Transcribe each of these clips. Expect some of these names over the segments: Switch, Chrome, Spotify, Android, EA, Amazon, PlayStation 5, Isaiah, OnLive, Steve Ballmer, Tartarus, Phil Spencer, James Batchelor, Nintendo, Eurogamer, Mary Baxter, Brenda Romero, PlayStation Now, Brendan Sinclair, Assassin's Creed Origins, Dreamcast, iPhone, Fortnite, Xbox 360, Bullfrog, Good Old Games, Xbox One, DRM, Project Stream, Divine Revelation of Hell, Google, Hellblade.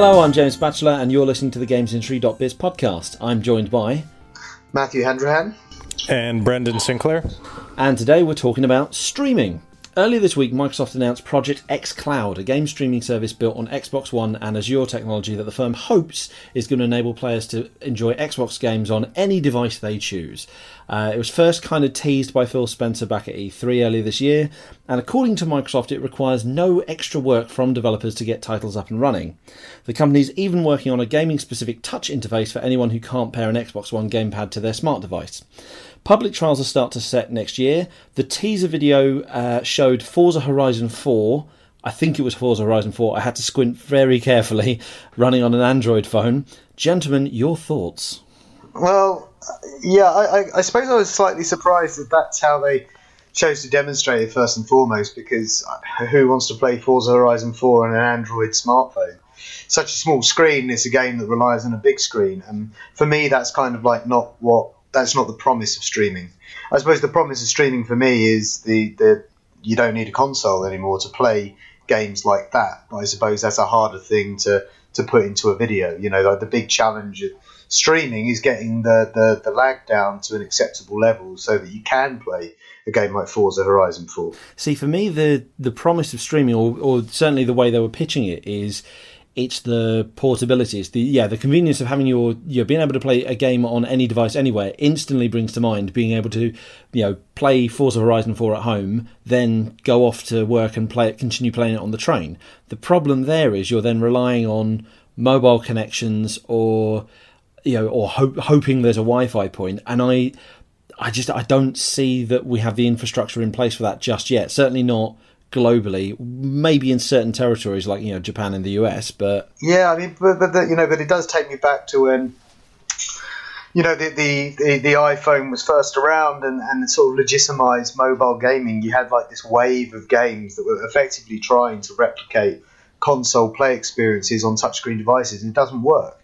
Hello, I'm James Batchelor, and you're listening to the GamesIndustry.biz podcast. I'm joined by Matthew Handrahan and Brendan Sinclair. And today we're talking about streaming. Earlier this week, Microsoft announced Project xCloud, a game streaming service built on Xbox One and Azure technology that the firm hopes is going to enable players to enjoy Xbox games on any device they choose. It was first kind of teased by Phil Spencer back at E3 earlier this year, and according to Microsoft, it requires no extra work from developers to get titles up and running. The company's even working on a gaming-specific touch interface for anyone who can't pair an Xbox One gamepad to their smart device. Public trials will start to set next year. The teaser video showed Forza Horizon 4. I think it was Forza Horizon 4. I had to squint very carefully, running on an Android phone. Gentlemen, your thoughts? Well, yeah, I suppose I was slightly surprised that that's how they chose to demonstrate it first and foremost, because who wants to play Forza Horizon 4 on an Android smartphone? Such a small screen is a game that relies on a big screen, and for me that's kind of like that's not the promise of streaming. I suppose the promise of streaming for me is the you don't need a console anymore to play games like that. I suppose that's a harder thing to put into a video. You know, like the big challenge of streaming is getting the lag down to an acceptable level so that you can play a game like Forza Horizon 4. See, for me, the promise of streaming, or certainly the way they were pitching it, is it's the portability. It's the convenience of having your being able to play a game on any device anywhere instantly brings to mind being able to, you know, play Forza Horizon 4 at home, then go off to work and continue playing it on the train. The problem there is you're then relying on mobile connections or hoping there's a Wi-Fi point, and I don't see that we have the infrastructure in place for that just yet. Certainly not globally, maybe in certain territories like, you know, Japan and the US, but yeah, I mean, but it does take me back to when, you know, the iPhone was first around and sort of legitimized mobile gaming. You had like this wave of games that were effectively trying to replicate console play experiences on touchscreen devices, and it doesn't work.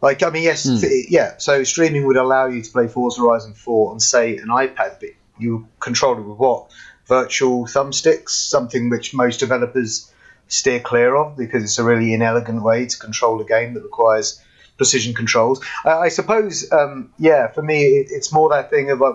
Like, I mean, yes, yeah. So streaming would allow you to play Forza Horizon 4 on, say, an iPad, but you control it with what? Virtual thumbsticks, something which most developers steer clear of because it's a really inelegant way to control a game that requires precision controls. I suppose, for me, it's more that thing of like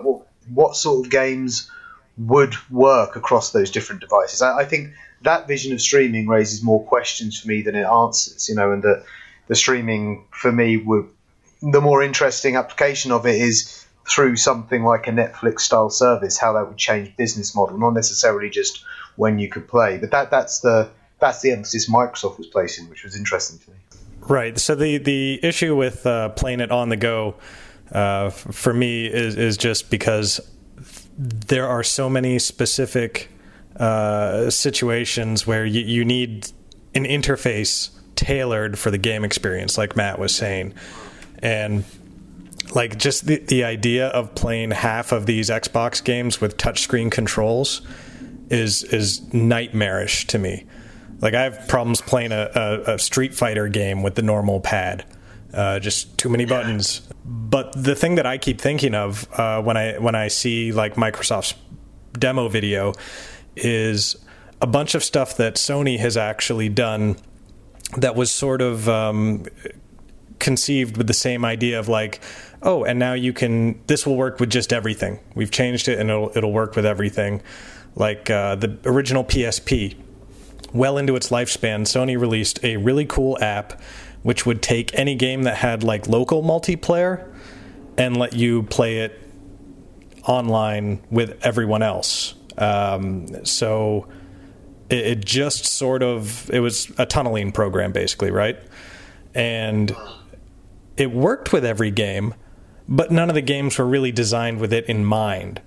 what sort of games would work across those different devices. I think that vision of streaming raises more questions for me than it answers, you know, and that the streaming, for me, the more interesting application of it is through something like a Netflix-style service, how that would change business model, not necessarily just when you could play. But that's the emphasis Microsoft was placing, which was interesting to me. Right. So the issue with playing it on the go, for me, is just because there are so many specific situations where you need an interface tailored for the game experience, like Matt was saying. And like just the idea of playing half of these Xbox games with touchscreen controls is nightmarish to me. Like, I have problems playing a Street Fighter game with the normal pad, just too many buttons. But the thing that I keep thinking of when I see like Microsoft's demo video is a bunch of stuff that Sony has actually done that was sort of conceived with the same idea of like, oh, and now this will work with just everything. We've changed it and it'll work with everything. Like the original PSP, well into its lifespan, Sony released a really cool app which would take any game that had like local multiplayer and let you play it online with everyone else. So it just sort of, it was a tunneling program basically, right? And it worked with every game, but none of the games were really designed with it in mind.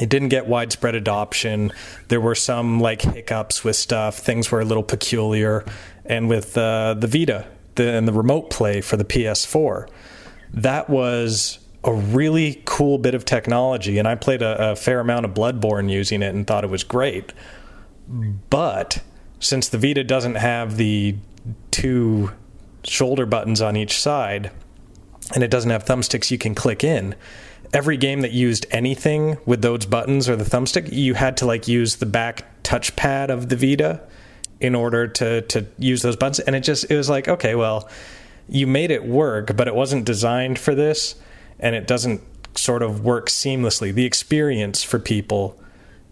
It didn't get widespread adoption. There were some like hiccups with stuff. Things were a little peculiar. And with the Vita and the remote play for the PS4, that was a really cool bit of technology. And I played a fair amount of Bloodborne using it and thought it was great. But since the Vita doesn't have the two shoulder buttons on each side, and it doesn't have thumbsticks you can click in, every game that used anything with those buttons or the thumbstick, you had to like use the back touchpad of the Vita in order to use those buttons. And it was like, okay, well, you made it work, but it wasn't designed for this, and it doesn't sort of work seamlessly. The experience for people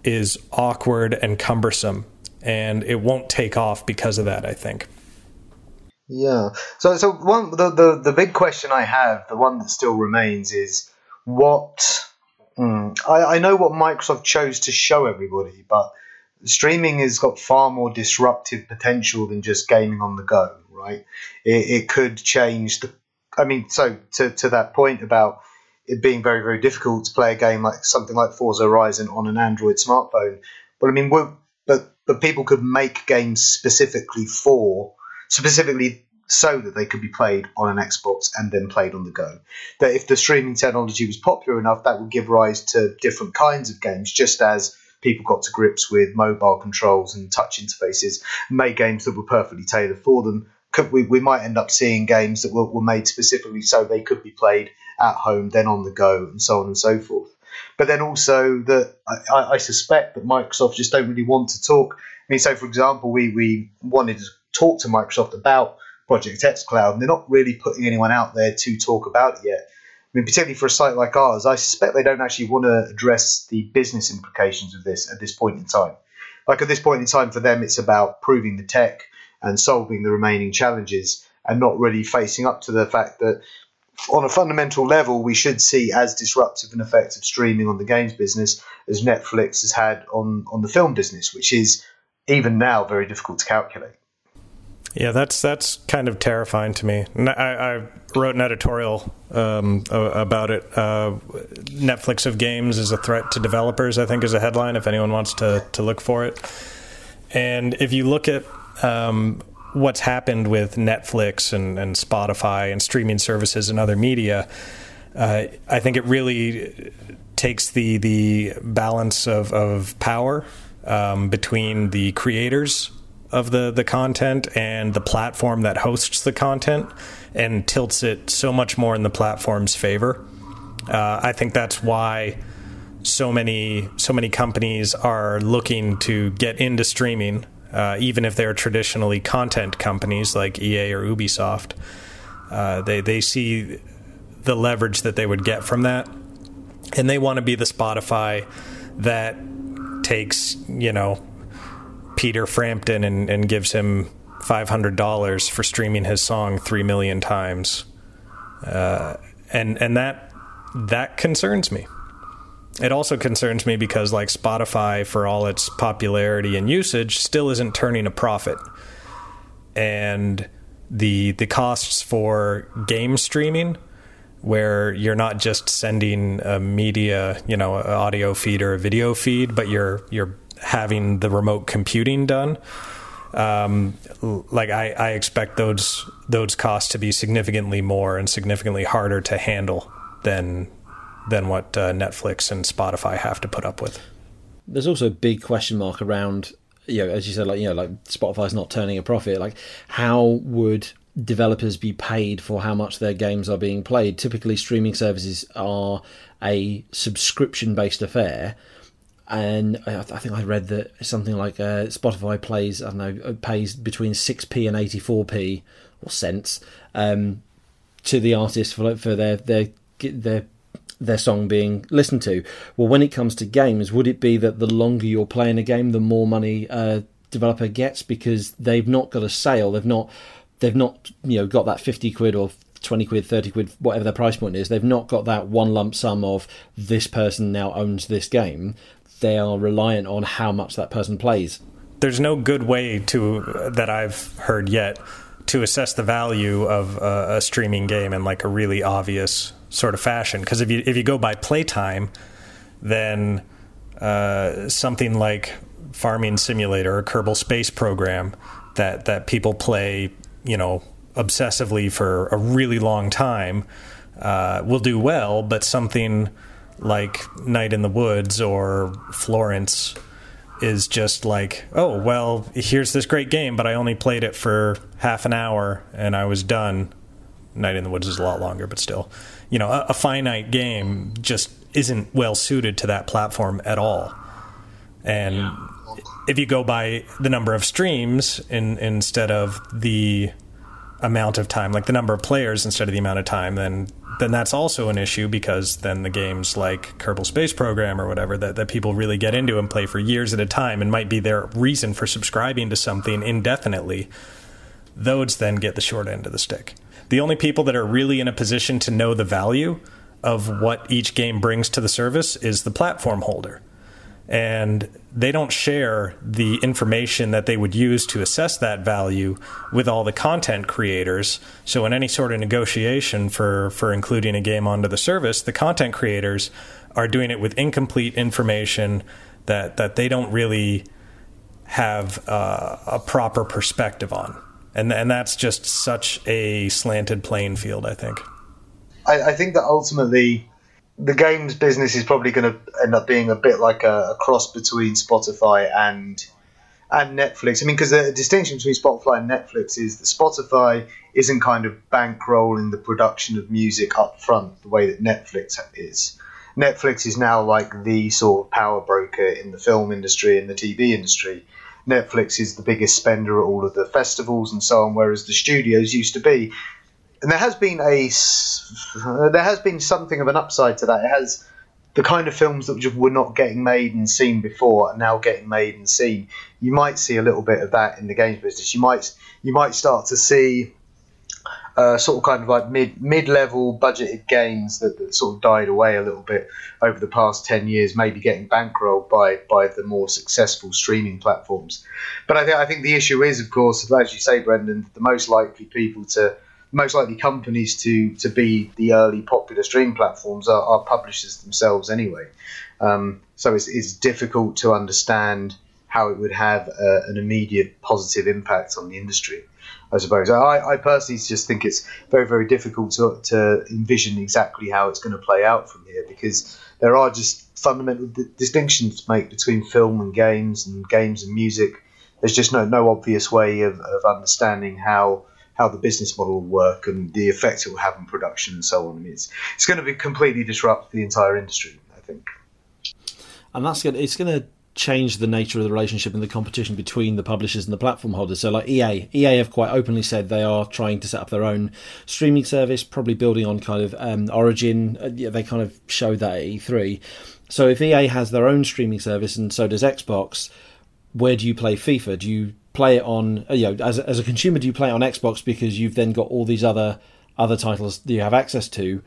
is awkward and cumbersome, and it won't take off because of that, I think. Yeah. So one, the big question I have, the one that still remains, is what... I know what Microsoft chose to show everybody, but streaming has got far more disruptive potential than just gaming on the go, right? It could change the... I mean, so to that point about it being very, very difficult to play a game like something like Forza Horizon on an Android smartphone. But I mean, but people could make games specifically so that they could be played on an Xbox and then played on the go. That if the streaming technology was popular enough, that would give rise to different kinds of games, just as people got to grips with mobile controls and touch interfaces, made games that were perfectly tailored for them. We might end up seeing games that were made specifically so they could be played at home, then on the go, and so on and so forth. But then also that I suspect that Microsoft just don't really want to talk. I mean, so for example, we wanted to talk to Microsoft about Project xCloud, and they're not really putting anyone out there to talk about it yet. I mean, particularly for a site like ours, I suspect they don't actually want to address the business implications of this at this point in time. Like at this point in time, for them, it's about proving the tech and solving the remaining challenges, and not really facing up to the fact that on a fundamental level, we should see as disruptive an effect of streaming on the games business as Netflix has had on the film business, which is even now very difficult to calculate. Yeah, that's kind of terrifying to me. I wrote an editorial about it. Netflix of games is a threat to developers, I think, is a headline, if anyone wants to look for it. And if you look at what's happened with Netflix and Spotify and streaming services and other media, I think it really takes the balance of power between the creators of the content and the platform that hosts the content, and tilts it so much more in the platform's favor. I think that's why so many companies are looking to get into streaming, even if they're traditionally content companies like EA or Ubisoft. They see the leverage that they would get from that, and they want to be the Spotify that takes, Peter Frampton and gives him $500 for streaming his song 3 million times. And that concerns me. It also concerns me because, like, Spotify, for all its popularity and usage, still isn't turning a profit. And the costs for game streaming, where you're not just sending a media, an audio feed or a video feed, but you're having the remote computing done, I expect those costs to be significantly more and significantly harder to handle than what Netflix and Spotify have to put up with. There's also a big question mark around, as you said, Spotify's not turning a profit. Like, how would developers be paid for how much their games are being played? Typically, streaming services are a subscription-based affair. And I think I read that something like Spotify pays between 6p and 84p or cents to the artist for their song being listened to. Well, when it comes to games, would it be that the longer you're playing a game, the more money a developer gets, because they've not got a sale, they've not got that 50 quid or 20 quid, 30 quid, whatever their price point is. They've not got that one lump sum of this person now owns this game. They are reliant on how much that person plays. There's no good way that I've heard yet to assess the value of a streaming game in like a really obvious sort of fashion. Because if you go by playtime, then something like Farming Simulator or Kerbal Space Program that people play, obsessively for a really long time will do well, but something like Night in the Woods or Florence is just like, oh, well, here's this great game, but I only played it for half an hour and I was done. Night in the Woods is a lot longer, but still, a finite game just isn't well suited to that platform at all. And if you go by the number of streams instead of the amount of time, like the number of players instead of the amount of time, then that's also an issue, because then the games like Kerbal Space Program or whatever that people really get into and play for years at a time and might be their reason for subscribing to something indefinitely, those then get the short end of the stick. The only people that are really in a position to know the value of what each game brings to the service is the platform holder. And they don't share the information that they would use to assess that value with all the content creators. So in any sort of negotiation for including a game onto the service, the content creators are doing it with incomplete information that they don't really have a proper perspective on. And that's just such a slanted playing field, I think. I think that ultimately the games business is probably going to end up being a bit like a cross between Spotify and Netflix. I mean, because the distinction between Spotify and Netflix is that Spotify isn't kind of bankrolling the production of music up front the way that Netflix is. Netflix is now like the sort of power broker in the film industry and the TV industry. Netflix is the biggest spender at all of the festivals and so on, whereas the studios used to be. And there has been something of an upside to that. It has the kind of films that just were not getting made and seen before are now getting made and seen. You might see a little bit of that in the games business. You might start to see sort of kind of like mid-level budgeted games that sort of died away a little bit over the past 10 years, maybe getting bankrolled by the more successful streaming platforms. But I think the issue is, of course, as you say, Brendan, the most likely companies to be the early popular stream platforms are publishers themselves anyway. So it's difficult to understand how it would have an immediate positive impact on the industry, I suppose. I personally just think it's very, very difficult to envision exactly how it's going to play out from here, because there are just fundamental distinctions to make between film and games and music. There's just no obvious way of understanding how the business model will work and the effect it will have on production and so on. I mean, it's going to be completely disrupt the entire industry, I think. And it's going to change the nature of the relationship and the competition between the publishers and the platform holders. So like EA have quite openly said they are trying to set up their own streaming service, probably building on kind of Origin. They kind of showed that at E3. So if EA has their own streaming service and so does Xbox, where do you play FIFA? Do you play it on, as a consumer, do you play it on Xbox because you've then got all these other titles that you have access to?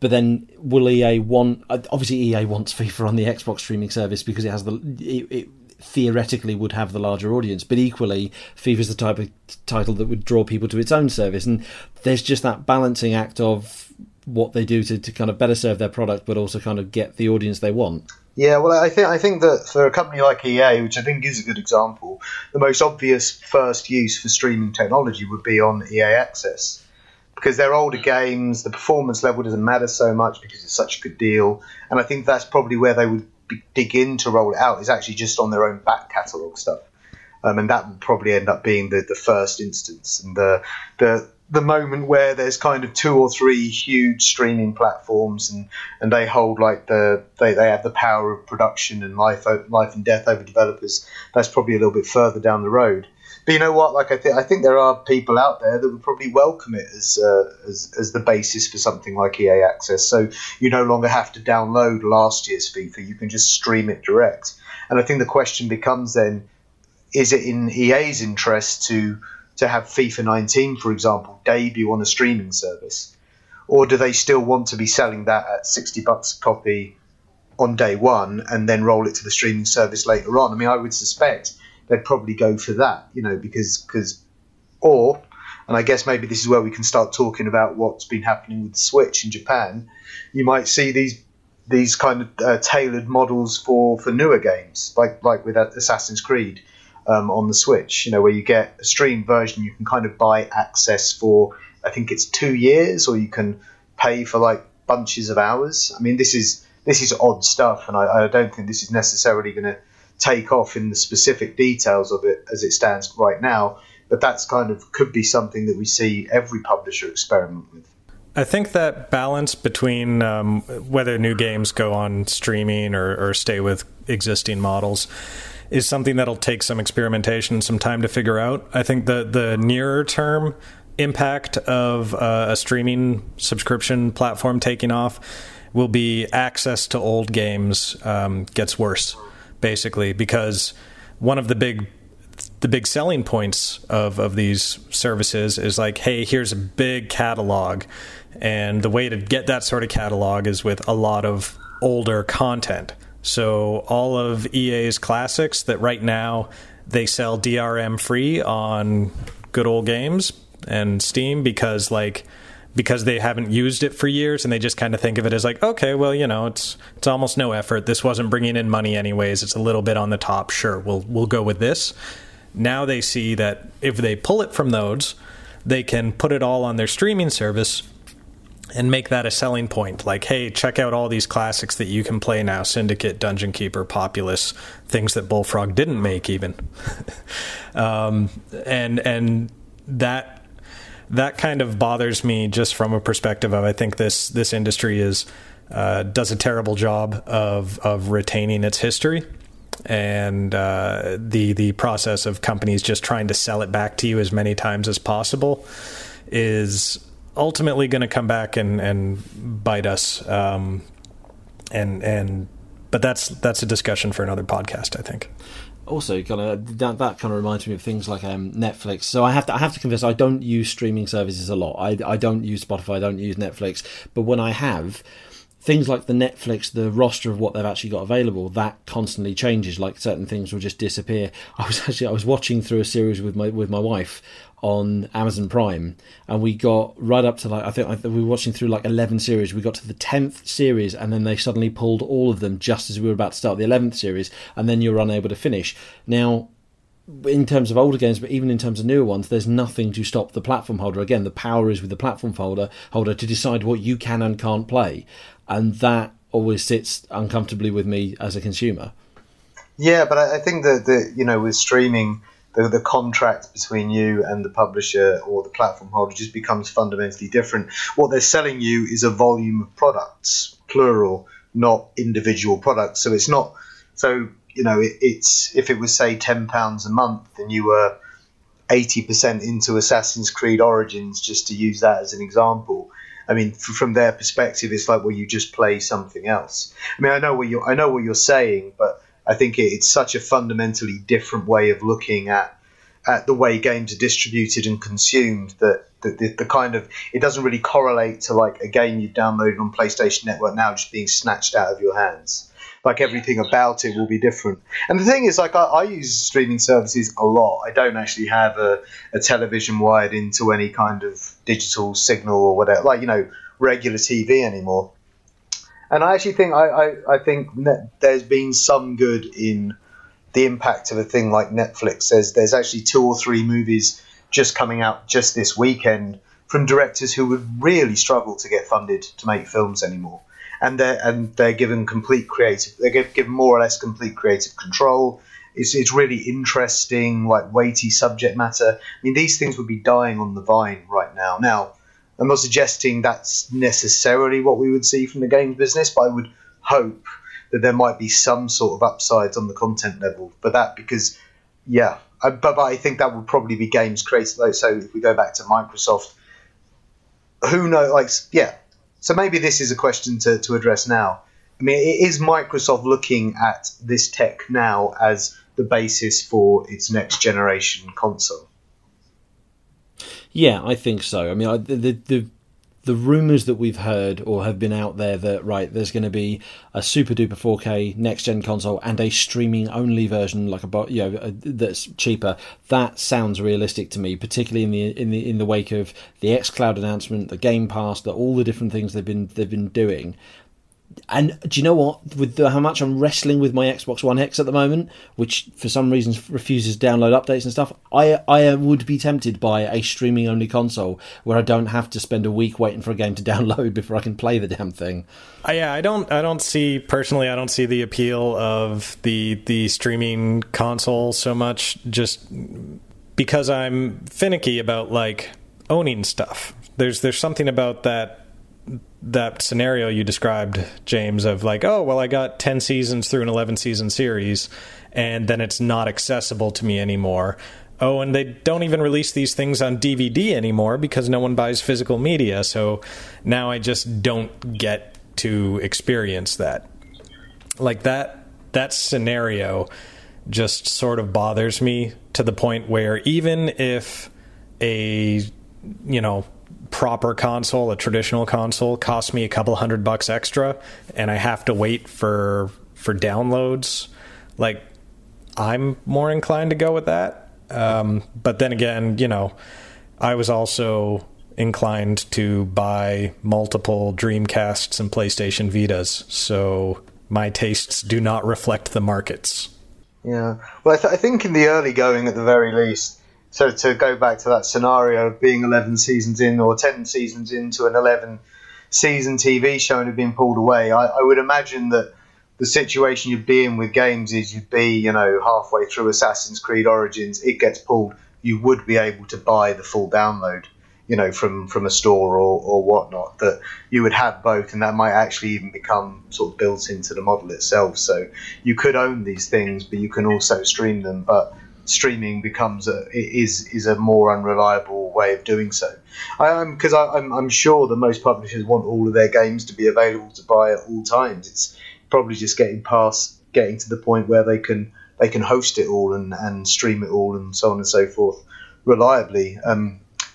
But then will EA want, obviously EA wants FIFA on the Xbox streaming service because it has it theoretically would have the larger audience, but equally FIFA's the type of title that would draw people to its own service, and there's just that balancing act of what they do to kind of better serve their product but also kind of get the audience they want. Yeah, well, I think that for a company like EA, which I think is a good example, the most obvious first use for streaming technology would be on EA Access, because they're older games, the performance level doesn't matter so much because it's such a good deal, and I think that's probably where they would dig in to roll it out, is actually just on their own back catalogue stuff, and that would probably end up being the first instance, and the moment where there's kind of two or three huge streaming platforms and they hold like they have the power of production and life and death over developers. That's probably a little bit further down the road. But you know what? Like I think there are people out there that would probably welcome it as the basis for something like EA Access. So you no longer have to download last year's FIFA. You can just stream it direct. And I think the question becomes then, is it in EA's interest to have FIFA 19, for example, debut on a streaming service? Or do they still want to be selling that at $60 a copy on day one and then roll it to the streaming service later on? I mean, I would suspect they'd probably go for that, and I guess maybe this is where we can start talking about what's been happening with the Switch in Japan. You might see these kind of tailored models for newer games, like with Assassin's Creed. On the Switch, where you get a stream version, you can kind of buy access for, I think it's 2 years, or you can pay for like bunches of hours. I mean, this is odd stuff, and I don't think this is necessarily going to take off in the specific details of it as it stands right now, but that's kind of could be something that we see every publisher experiment with. I think that balance between whether new games go on streaming or stay with existing models is something that'll take some experimentation, some time to figure out. I think the nearer term impact of a streaming subscription platform taking off will be access to old games gets worse, basically, because one of the big selling points of these services is like, hey, here's a big catalog. And the way to get that sort of catalog is with a lot of older content. So all of EA's classics that right now they sell DRM free on Good Old Games and Steam because they haven't used it for years, and they just kind of think of it as like, okay, well, you know, it's almost no effort. This wasn't bringing in money anyways. It's a little bit on the top. Sure, we'll go with this. Now they see that if they pull it from those, they can put it all on their streaming service and make that a selling point. Like, hey, check out all these classics that you can play now. Syndicate, Dungeon Keeper, Populous, things that Bullfrog didn't make even. And that kind of bothers me just from a perspective of, I think this industry does a terrible job of retaining its history. And the process of companies just trying to sell it back to you as many times as possible is ultimately going to come back and bite us. But that's a discussion for another podcast, I think. Also, that kind of reminds me of things like Netflix. So I have to confess, I don't use streaming services a lot. I don't use Spotify, I don't use Netflix. But when I have, things like the Netflix, the roster of what they've actually got available, that constantly changes. Like certain things will just disappear. I was watching through a series with my wife on Amazon Prime, and we got right up to we were watching through 11 series. We got to the 10th series, and then they suddenly pulled all of them just as we were about to start the 11th series, and then you're unable to finish. Now, in terms of older games, but even in terms of newer ones, there's nothing to stop the platform holder. Again, the power is with the platform holder to decide what you can and can't play. And that always sits uncomfortably with me as a consumer. Yeah, but I think that with streaming, the contract between you and the publisher or the platform holder just becomes fundamentally different. What they're selling you is a volume of products, plural, not individual products. So it's not so. It's if it was, say, £10 a month and you were 80% into Assassin's Creed Origins, just to use that as an example. I mean, from their perspective, it's like, well, you just play something else. I mean, I know what you're saying, but I think it's such a fundamentally different way of looking at the way games are distributed and consumed that the kind of, it doesn't really correlate to a game you've downloaded on PlayStation Network now just being snatched out of your hands. Everything about it will be different. And the thing is, I use streaming services a lot. I don't actually have a television wired into any kind of digital signal or whatever, regular TV anymore. And I actually think I think there's been some good in the impact of a thing like Netflix. There's actually 2 or 3 movies just coming out just this weekend from directors who would really struggle to get funded to make films anymore. And they're given complete creative. They're given more or less complete creative control. It's really interesting, weighty subject matter. I mean, these things would be dying on the vine right now. Now, I'm not suggesting that's necessarily what we would see from the games business, but I would hope that there might be some sort of upsides on the content level. But I think that would probably be games created. So if we go back to Microsoft, who knows? So maybe this is a question to address now. I mean, is Microsoft looking at this tech now as the basis for its next generation console? Yeah, I think so. I mean, the rumours that we've heard or have been out there that, there's going to be a super-duper 4K next-gen console and a streaming-only version that's cheaper, that sounds realistic to me, particularly in the wake of the xCloud announcement, the Game Pass, all the different things they've been doing. And do you know what? With how much I'm wrestling with my Xbox One X at the moment, which for some reason refuses to download updates and stuff, I would be tempted by a streaming-only console where I don't have to spend a week waiting for a game to download before I can play the damn thing. I don't see the appeal of the streaming console so much, just because I'm finicky about owning stuff. There's something about that that scenario you described, James, of like, oh, well, I got 10 seasons through an 11-season series, and then it's not accessible to me anymore. Oh, and they don't even release these things on DVD anymore because no one buys physical media, so now I just don't get to experience that. Like, that scenario just sort of bothers me to the point where even if a, you know, proper console, a traditional console, costs me a couple $100 extra and I have to wait for downloads, like, I'm more inclined to go with that. But then again, you know, I was also inclined to buy multiple Dreamcasts and PlayStation Vitas, so my tastes do not reflect the markets. Yeah. Well, I think in the early going, at the very least, so to go back to that scenario of being 11 seasons in or 10 seasons into an 11-season TV show and have been pulled away, I would imagine that the situation you'd be in with games is you'd be, you know, halfway through Assassin's Creed Origins, it gets pulled, you would be able to buy the full download, you know, from a store or whatnot, that you would have both, and that might actually even become sort of built into the model itself. So you could own these things, but you can also stream them, but streaming becomes is a more unreliable way of doing so. Because I'm sure that most publishers want all of their games to be available to buy at all times. It's probably just getting to the point where they can host it all and stream it all and so on and so forth reliably.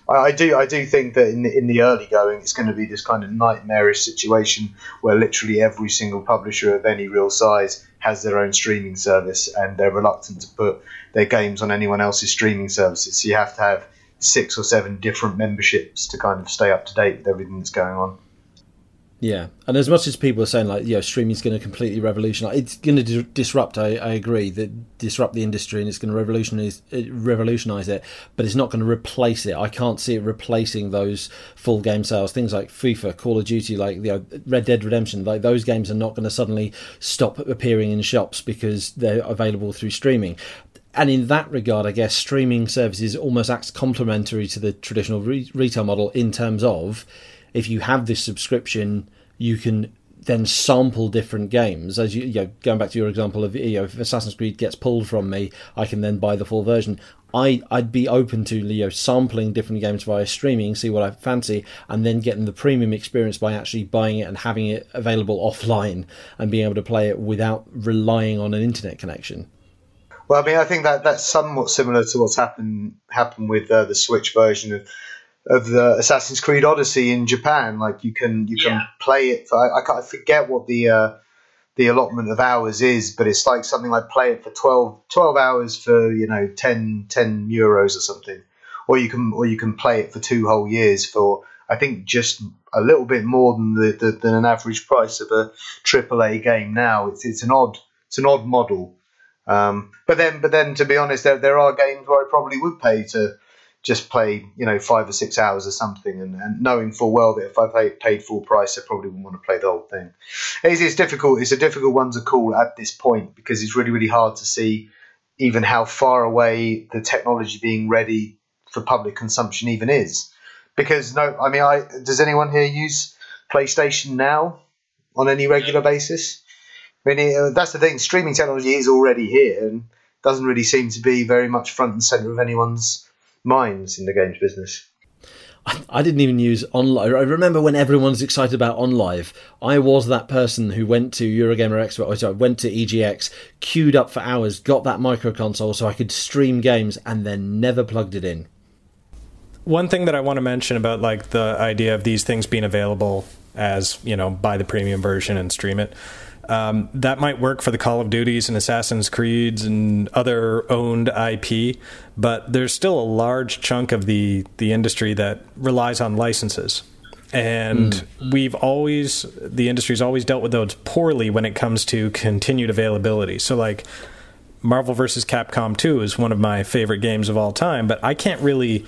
I do think that in the early going, it's going to be this kind of nightmarish situation where literally every single publisher of any real size has their own streaming service, and they're reluctant to put their games on anyone else's streaming services. So you have to have 6 or 7 different memberships to kind of stay up to date with everything that's going on. Yeah, and as much as people are saying, like, yeah, streaming is going to completely revolutionise, it's going to disrupt, I agree, that disrupt the industry, and it's going to revolutionise it, but it's not going to replace it. I can't see it replacing those full game sales. Things like FIFA, Call of Duty, like, you know, Red Dead Redemption, like, those games are not going to suddenly stop appearing in shops because they're available through streaming. And in that regard, I guess streaming services almost acts complementary to the traditional retail model in terms of, if you have this subscription, you can then sample different games. As you know, going back to your example of, you know, if Assassin's Creed gets pulled from me, I can then buy the full version. I'd be open to, you know, sampling different games via streaming, see what I fancy, and then getting the premium experience by actually buying it and having it available offline and being able to play it without relying on an internet connection. Well, I mean, I think that's somewhat similar to what's happened with the Switch version of the Assassin's Creed Odyssey in Japan. Like, you can play it for, I forget what the allotment of hours is, but it's like something like play it for 12 hours for, you know, 10 euros or something, or you can play it for 2 whole years for, I think, just a little bit more than than an average price of a AAA game now. It's an odd model, but then to be honest, there are games where I probably would pay to just play, you know, 5 or 6 hours or something, and knowing full well that if I paid full price, I probably wouldn't want to play the whole thing. It's difficult. It's a difficult one to call at this point, because it's really, really hard to see even how far away the technology being ready for public consumption even is. Because, no, I mean, does anyone here use PlayStation Now on any regular basis? I mean, that's the thing. Streaming technology is already here and doesn't really seem to be very much front and centre of anyone's minds in the games business. I didn't even use OnLive. I remember when everyone's excited about OnLive. I was that person who went to Eurogamer Expo, went to EGX, queued up for hours, got that micro console so I could stream games, and then never plugged it in. One thing that I want to mention about, like, the idea of these things being available as, you know, buy the premium version and stream it. That might work for the Call of Duties and Assassin's Creeds and other owned IP, but there's still a large chunk of the industry that relies on licenses. And the industry's always dealt with those poorly when it comes to continued availability. So, like, Marvel vs. Capcom 2 is one of my favorite games of all time, but I can't really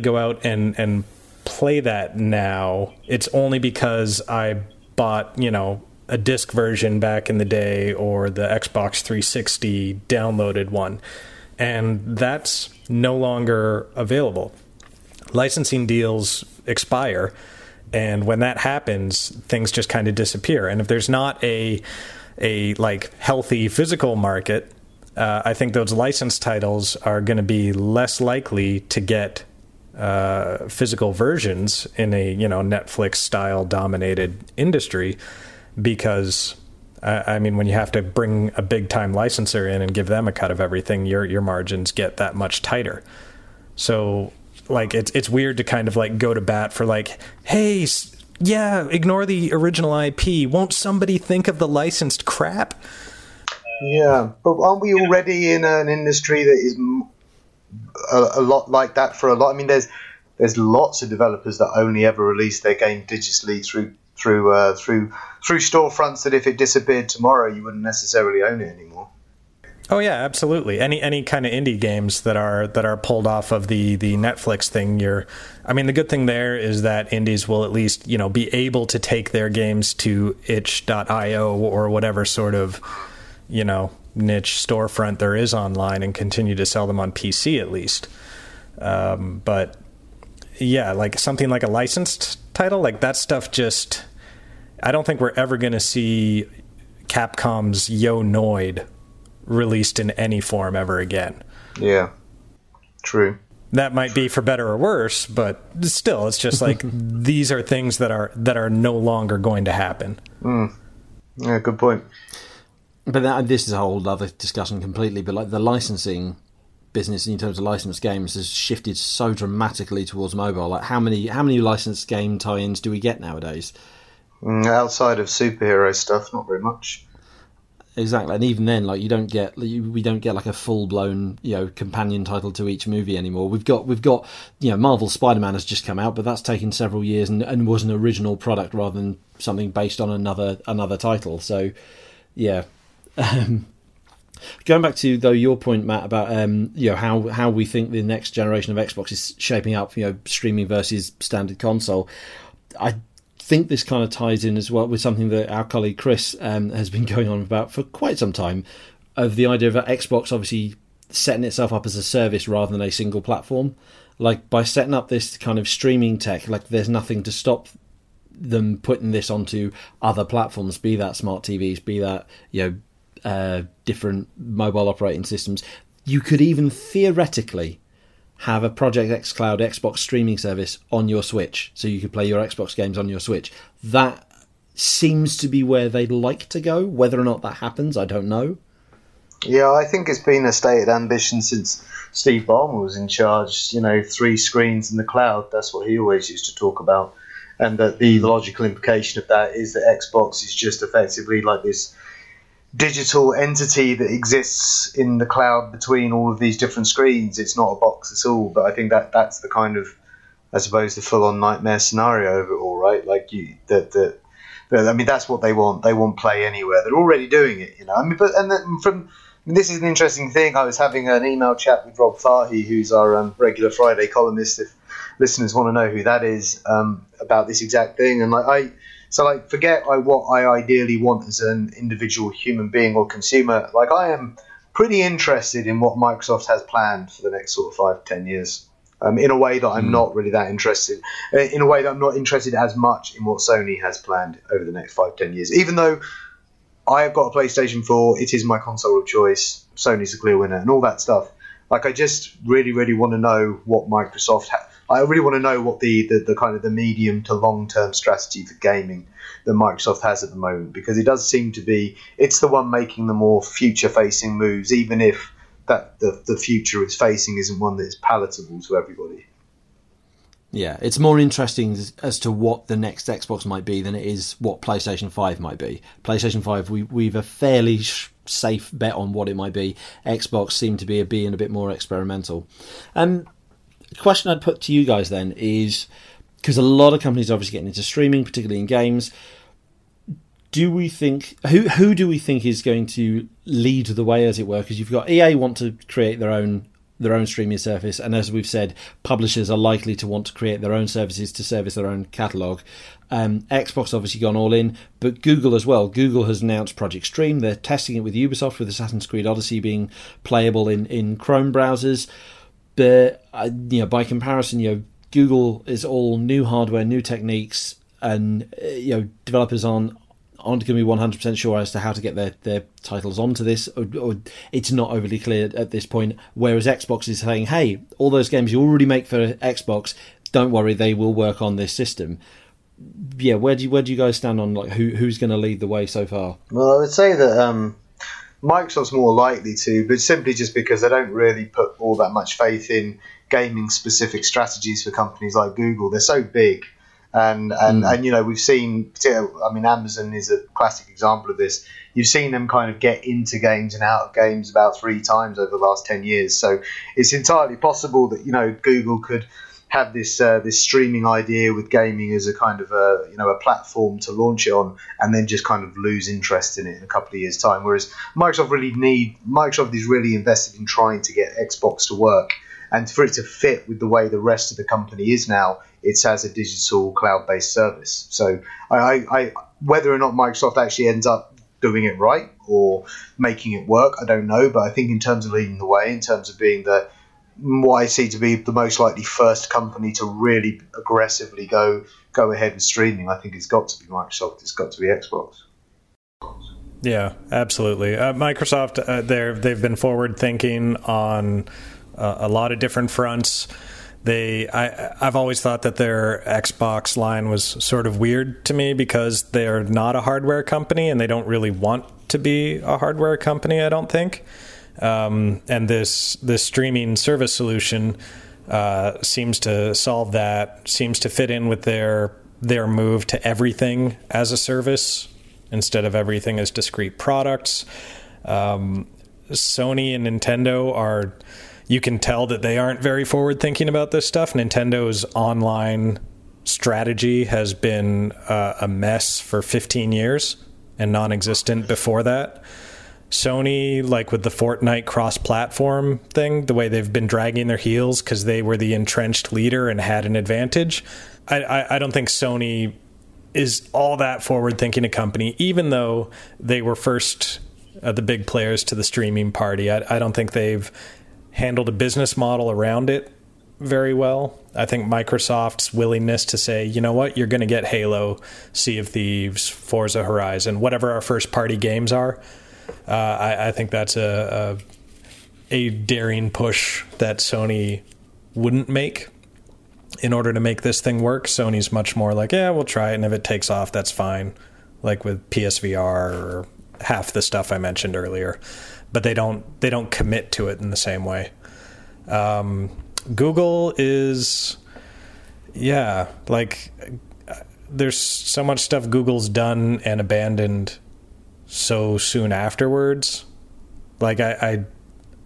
go out and play that now. It's only because I bought, you know, a disc version back in the day, or the Xbox 360 downloaded one, and that's no longer available. Licensing deals expire, And when that happens, things just kind of disappear. And if there's not a like healthy physical market, I think those licensed titles are going to be less likely to get physical versions in a, you know, Netflix style dominated industry, because I mean, when you have to bring a big time licensor in and give them a cut of everything, your margins get that much tighter. So like, it's weird to kind of like go to bat for like, hey, yeah, ignore the original IP. Won't somebody think of the licensed crap? Yeah, but aren't we already in an industry that is a lot like that for a lot? I mean, there's lots of developers that only ever release their game digitally through storefronts that if it disappeared tomorrow, you wouldn't necessarily own it anymore. Oh yeah, absolutely. Any kind of indie games that are pulled off of the Netflix thing, I mean, the good thing there is that indies will at least, you know, be able to take their games to itch.io or whatever sort of, you know, niche storefront there is online and continue to sell them on PC at least. But yeah, like something like a licensed title, like that stuff just, I don't think we're ever going to see Capcom's Yo-Noid released in any form ever again. Yeah, true. That might be for better or worse, but still, it's just like these are things that are no longer going to happen. Mm. Yeah, good point. But this is a whole other discussion completely. But like the licensing business in terms of licensed games has shifted so dramatically towards mobile. Like how many licensed game tie-ins do we get nowadays? Outside of superhero stuff, not very much. Exactly, and even then, like we don't get like a full blown, you know, companion title to each movie anymore. We've got you know, Marvel's Spider-Man has just come out, but that's taken several years and was an original product rather than something based on another title. So, yeah. Going back to though your point, Matt, about you know how we think the next generation of Xbox is shaping up, you know, streaming versus standard console. I think this kind of ties in as well with something that our colleague Chris has been going on about for quite some time, of the idea of Xbox obviously setting itself up as a service rather than a single platform. Like by setting up this kind of streaming tech, like there's nothing to stop them putting this onto other platforms, be that smart TVs, be that, you know, different mobile operating systems. You could even theoretically have a Project xCloud Xbox streaming service on your Switch, so you can play your Xbox games on your Switch. That seems to be where they'd like to go. Whether or not that happens, I don't know. Yeah, I think it's been a stated ambition since Steve Ballmer was in charge. You know, 3 screens in the cloud, that's what he always used to talk about. And that the logical implication of that is that Xbox is just effectively like this digital entity that exists in the cloud between all of these different screens. It's not a box at all, but I think that's the kind of, I suppose, the full-on nightmare scenario of it all, right? Like I mean, that's what they want. They want play anywhere. They're already doing it, you know. I mean, this is an interesting thing. I was having an email chat with Rob Fahey, who's our regular Friday columnist, if listeners want to know who that is, about this exact thing. And forget what I ideally want as an individual human being or consumer. Like, I am pretty interested in what Microsoft has planned for the next sort of 5 to 10 years, in a way that I'm not really that interested. In a way that I'm not interested as much in what Sony has planned over the next 5 to 10 years. Even though I have got a PlayStation 4, it is my console of choice, Sony's the clear winner, and all that stuff. Like, I just really, really want to know what Microsoft has. I really want to know what the kind of the medium to long-term strategy for gaming that Microsoft has at the moment, because it does seem to be, it's the one making the more future-facing moves, even if that the future it's facing isn't one that is palatable to everybody. Yeah, it's more interesting as to what the next Xbox might be than it is what PlayStation 5 might be. PlayStation 5, we've a fairly safe bet on what it might be. Xbox seemed to be a bit more experimental. Question I'd put to you guys then is, because a lot of companies are obviously getting into streaming, particularly in games, do we think who do we think is going to lead the way, as it were? Because you've got EA want to create their own streaming service, and as we've said, publishers are likely to want to create their own services to service their own catalogue. Xbox obviously gone all in, but Google as well. Google has announced Project Stream. They're testing it with Ubisoft, with Assassin's Creed Odyssey being playable in Chrome browsers. But, you know, by comparison, you know, Google is all new hardware, new techniques, and developers aren't going to be 100% sure as to how to get their titles onto this, or it's not overly clear at this point, whereas Xbox is saying, hey, all those games you already make for Xbox, don't worry, they will work on this system. Yeah, where do you guys stand on like who's going to lead the way so far? Well, I would say that Microsoft's more likely to, but simply just because they don't really put all that much faith in gaming-specific strategies for companies like Google. They're so big, and we've seen. I mean, Amazon is a classic example of this. You've seen them kind of get into games and out of games about 3 times over the last 10 years. So it's entirely possible that Google could have this streaming idea with gaming as a kind of a platform to launch it on, and then just kind of lose interest in it in a couple of years' time. Whereas Microsoft is really invested in trying to get Xbox to work, and for it to fit with the way the rest of the company is now, it's as a digital cloud-based service. So I whether or not Microsoft actually ends up doing it right or making it work, I don't know. But I think in terms of leading the way, in terms of being what I see to be the most likely first company to really aggressively go ahead with streaming, I think it's got to be Microsoft. It's got to be Xbox. Yeah, absolutely. Microsoft, they've been forward-thinking on a lot of different fronts. I've always thought that their Xbox line was sort of weird to me because they are not a hardware company and they don't really want to be a hardware company, I don't think. And this streaming service solution seems to solve that, seems to fit in with their move to everything as a service instead of everything as discrete products. Sony and Nintendo are... You can tell that they aren't very forward-thinking about this stuff. Nintendo's online strategy has been a mess for 15 years and non-existent before that. Sony, like with the Fortnite cross-platform thing, the way they've been dragging their heels because they were the entrenched leader and had an advantage. I don't think Sony is all that forward-thinking a company, even though they were first the big players to the streaming party. I don't think they've handled a business model around it very well. I think Microsoft's willingness to say, you know what, you're going to get Halo, Sea of Thieves, Forza Horizon, whatever our first-party games are. I think that's a daring push that Sony wouldn't make in order to make this thing work. Sony's much more like, yeah, we'll try it, and if it takes off, that's fine, like with PSVR or half the stuff I mentioned earlier. But they don't commit to it in the same way. Google is, there's so much stuff Google's done and abandoned so soon afterwards. Like I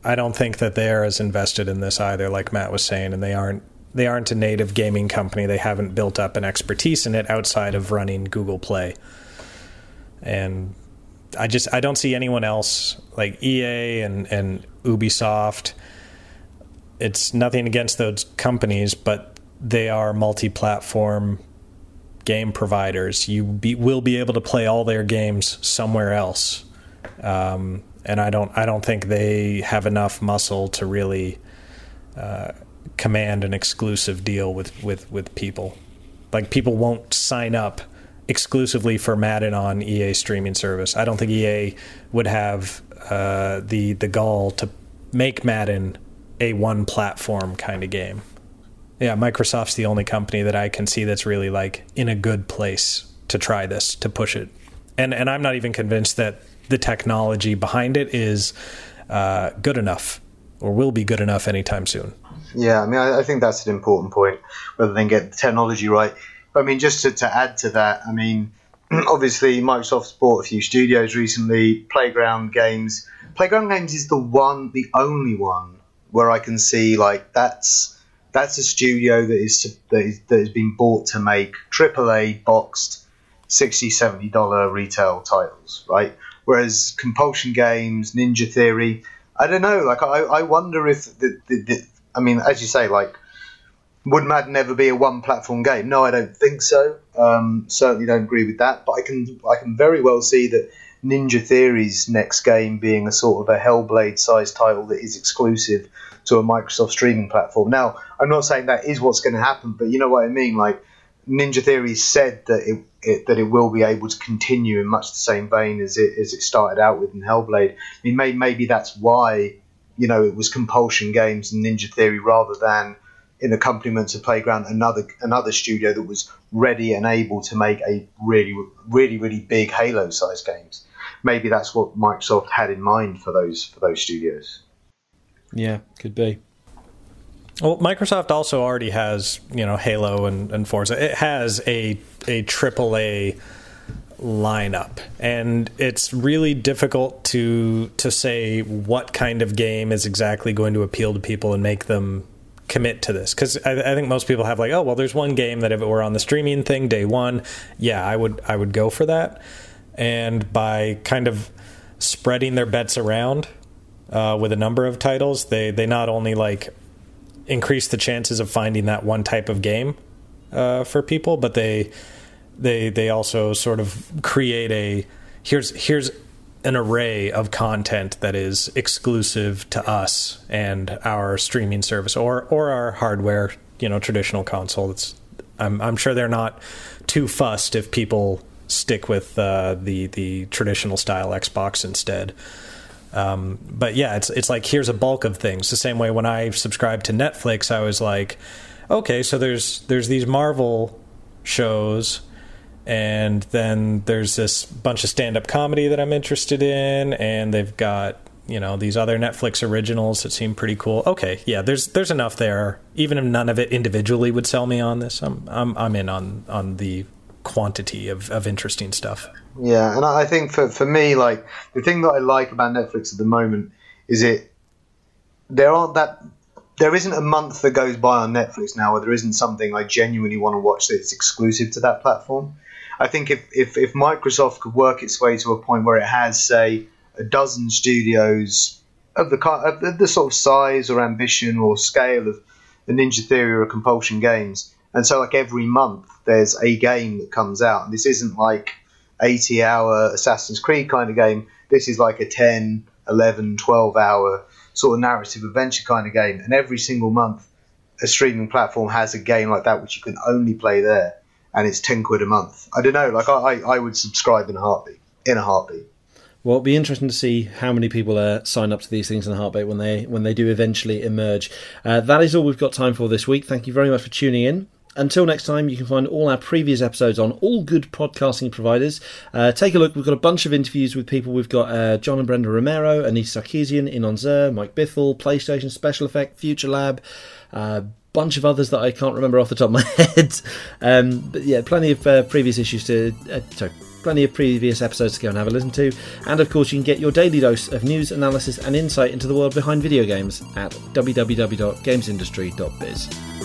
don't think that they're as invested in this either, like Matt was saying, and they aren't a native gaming company. They haven't built up an expertise in it outside of running Google Play. And I don't see anyone else like EA and Ubisoft. It's nothing against those companies, but they are multi-platform game providers. You will be able to play all their games somewhere else, and I don't think they have enough muscle to really command an exclusive deal with people. Like people won't sign up exclusively for Madden on EA streaming service. I don't think EA would have the gall to make Madden a one-platform kind of game. Yeah, Microsoft's the only company that I can see that's really like in a good place to try this, to push it. And I'm not even convinced that the technology behind it is good enough or will be good enough anytime soon. Yeah, I mean, I think that's an important point, rather than get the technology right. I mean, just to add to that, I mean, obviously Microsoft's bought a few studios recently. Playground Games. Playground Games is the only one where I can see like that's a studio that has been bought to make AAA boxed $60, $70 retail titles, right? Whereas Compulsion Games, Ninja Theory, I don't know. Like I wonder if I mean, as you say, like, would Madden ever be a one-platform game? No, I don't think so. Certainly don't agree with that. But I can very well see that Ninja Theory's next game being a sort of a Hellblade-sized title that is exclusive to a Microsoft streaming platform. Now, I'm not saying that is what's going to happen, but you know what I mean. Like, Ninja Theory said that it will be able to continue in much the same vein as it started out with in Hellblade. I mean, maybe that's why, you know, it was Compulsion Games and Ninja Theory rather than, in accompaniment to Playground, another studio that was ready and able to make a really, really, really big Halo-sized games. Maybe that's what Microsoft had in mind for those studios. Yeah, could be. Well, Microsoft also already has, you know, Halo and Forza. It has a AAA lineup, and it's really difficult to say what kind of game is exactly going to appeal to people and make them commit to this, because I think most people have like, oh well, there's one game that if it were on the streaming thing day one, yeah, I would go for that. And by kind of spreading their bets around with a number of titles, they not only like increase the chances of finding that one type of game for people, but they also sort of create a here's an array of content that is exclusive to us and our streaming service or our hardware, you know, traditional console. I'm sure they're not too fussed if people stick with the traditional style Xbox instead. But yeah, it's like, here's a bulk of things. The same way when I subscribed to Netflix, I was like, okay, so there's these Marvel shows, and then there's this bunch of stand-up comedy that I'm interested in, and they've got, you know, these other Netflix originals that seem pretty cool. Okay, yeah, there's enough there. Even if none of it individually would sell me on this, I'm in on the quantity of interesting stuff. Yeah, and I think for me, like, the thing that I like about Netflix at the moment is there isn't a month that goes by on Netflix now where there isn't something I genuinely want to watch that's exclusive to that platform. I think if Microsoft could work its way to a point where it has, say, a dozen studios of the sort of size or ambition or scale of the Ninja Theory or Compulsion Games, and so like every month there's a game that comes out, and this isn't like 80-hour Assassin's Creed kind of game. This is like a 10, 11, 12-hour sort of narrative adventure kind of game, and every single month a streaming platform has a game like that which you can only play there. And it's £10 a month. I don't know. Like I would subscribe in a heartbeat. Well, it'll be interesting to see how many people sign up to these things in a heartbeat when they do eventually emerge. That is all we've got time for this week. Thank you very much for tuning in. Until next time, you can find all our previous episodes on all good podcasting providers. Take a look. We've got a bunch of interviews with people. We've got John and Brenda Romero, Anise Sarkeesian, Inon Zur, Mike Bithell, PlayStation Special Effect, Future Lab, bunch of others that I can't remember off the top of my head, but yeah, plenty of previous episodes to go and have a listen to. And of course, you can get your daily dose of news, analysis and insight into the world behind video games at www.gamesindustry.biz.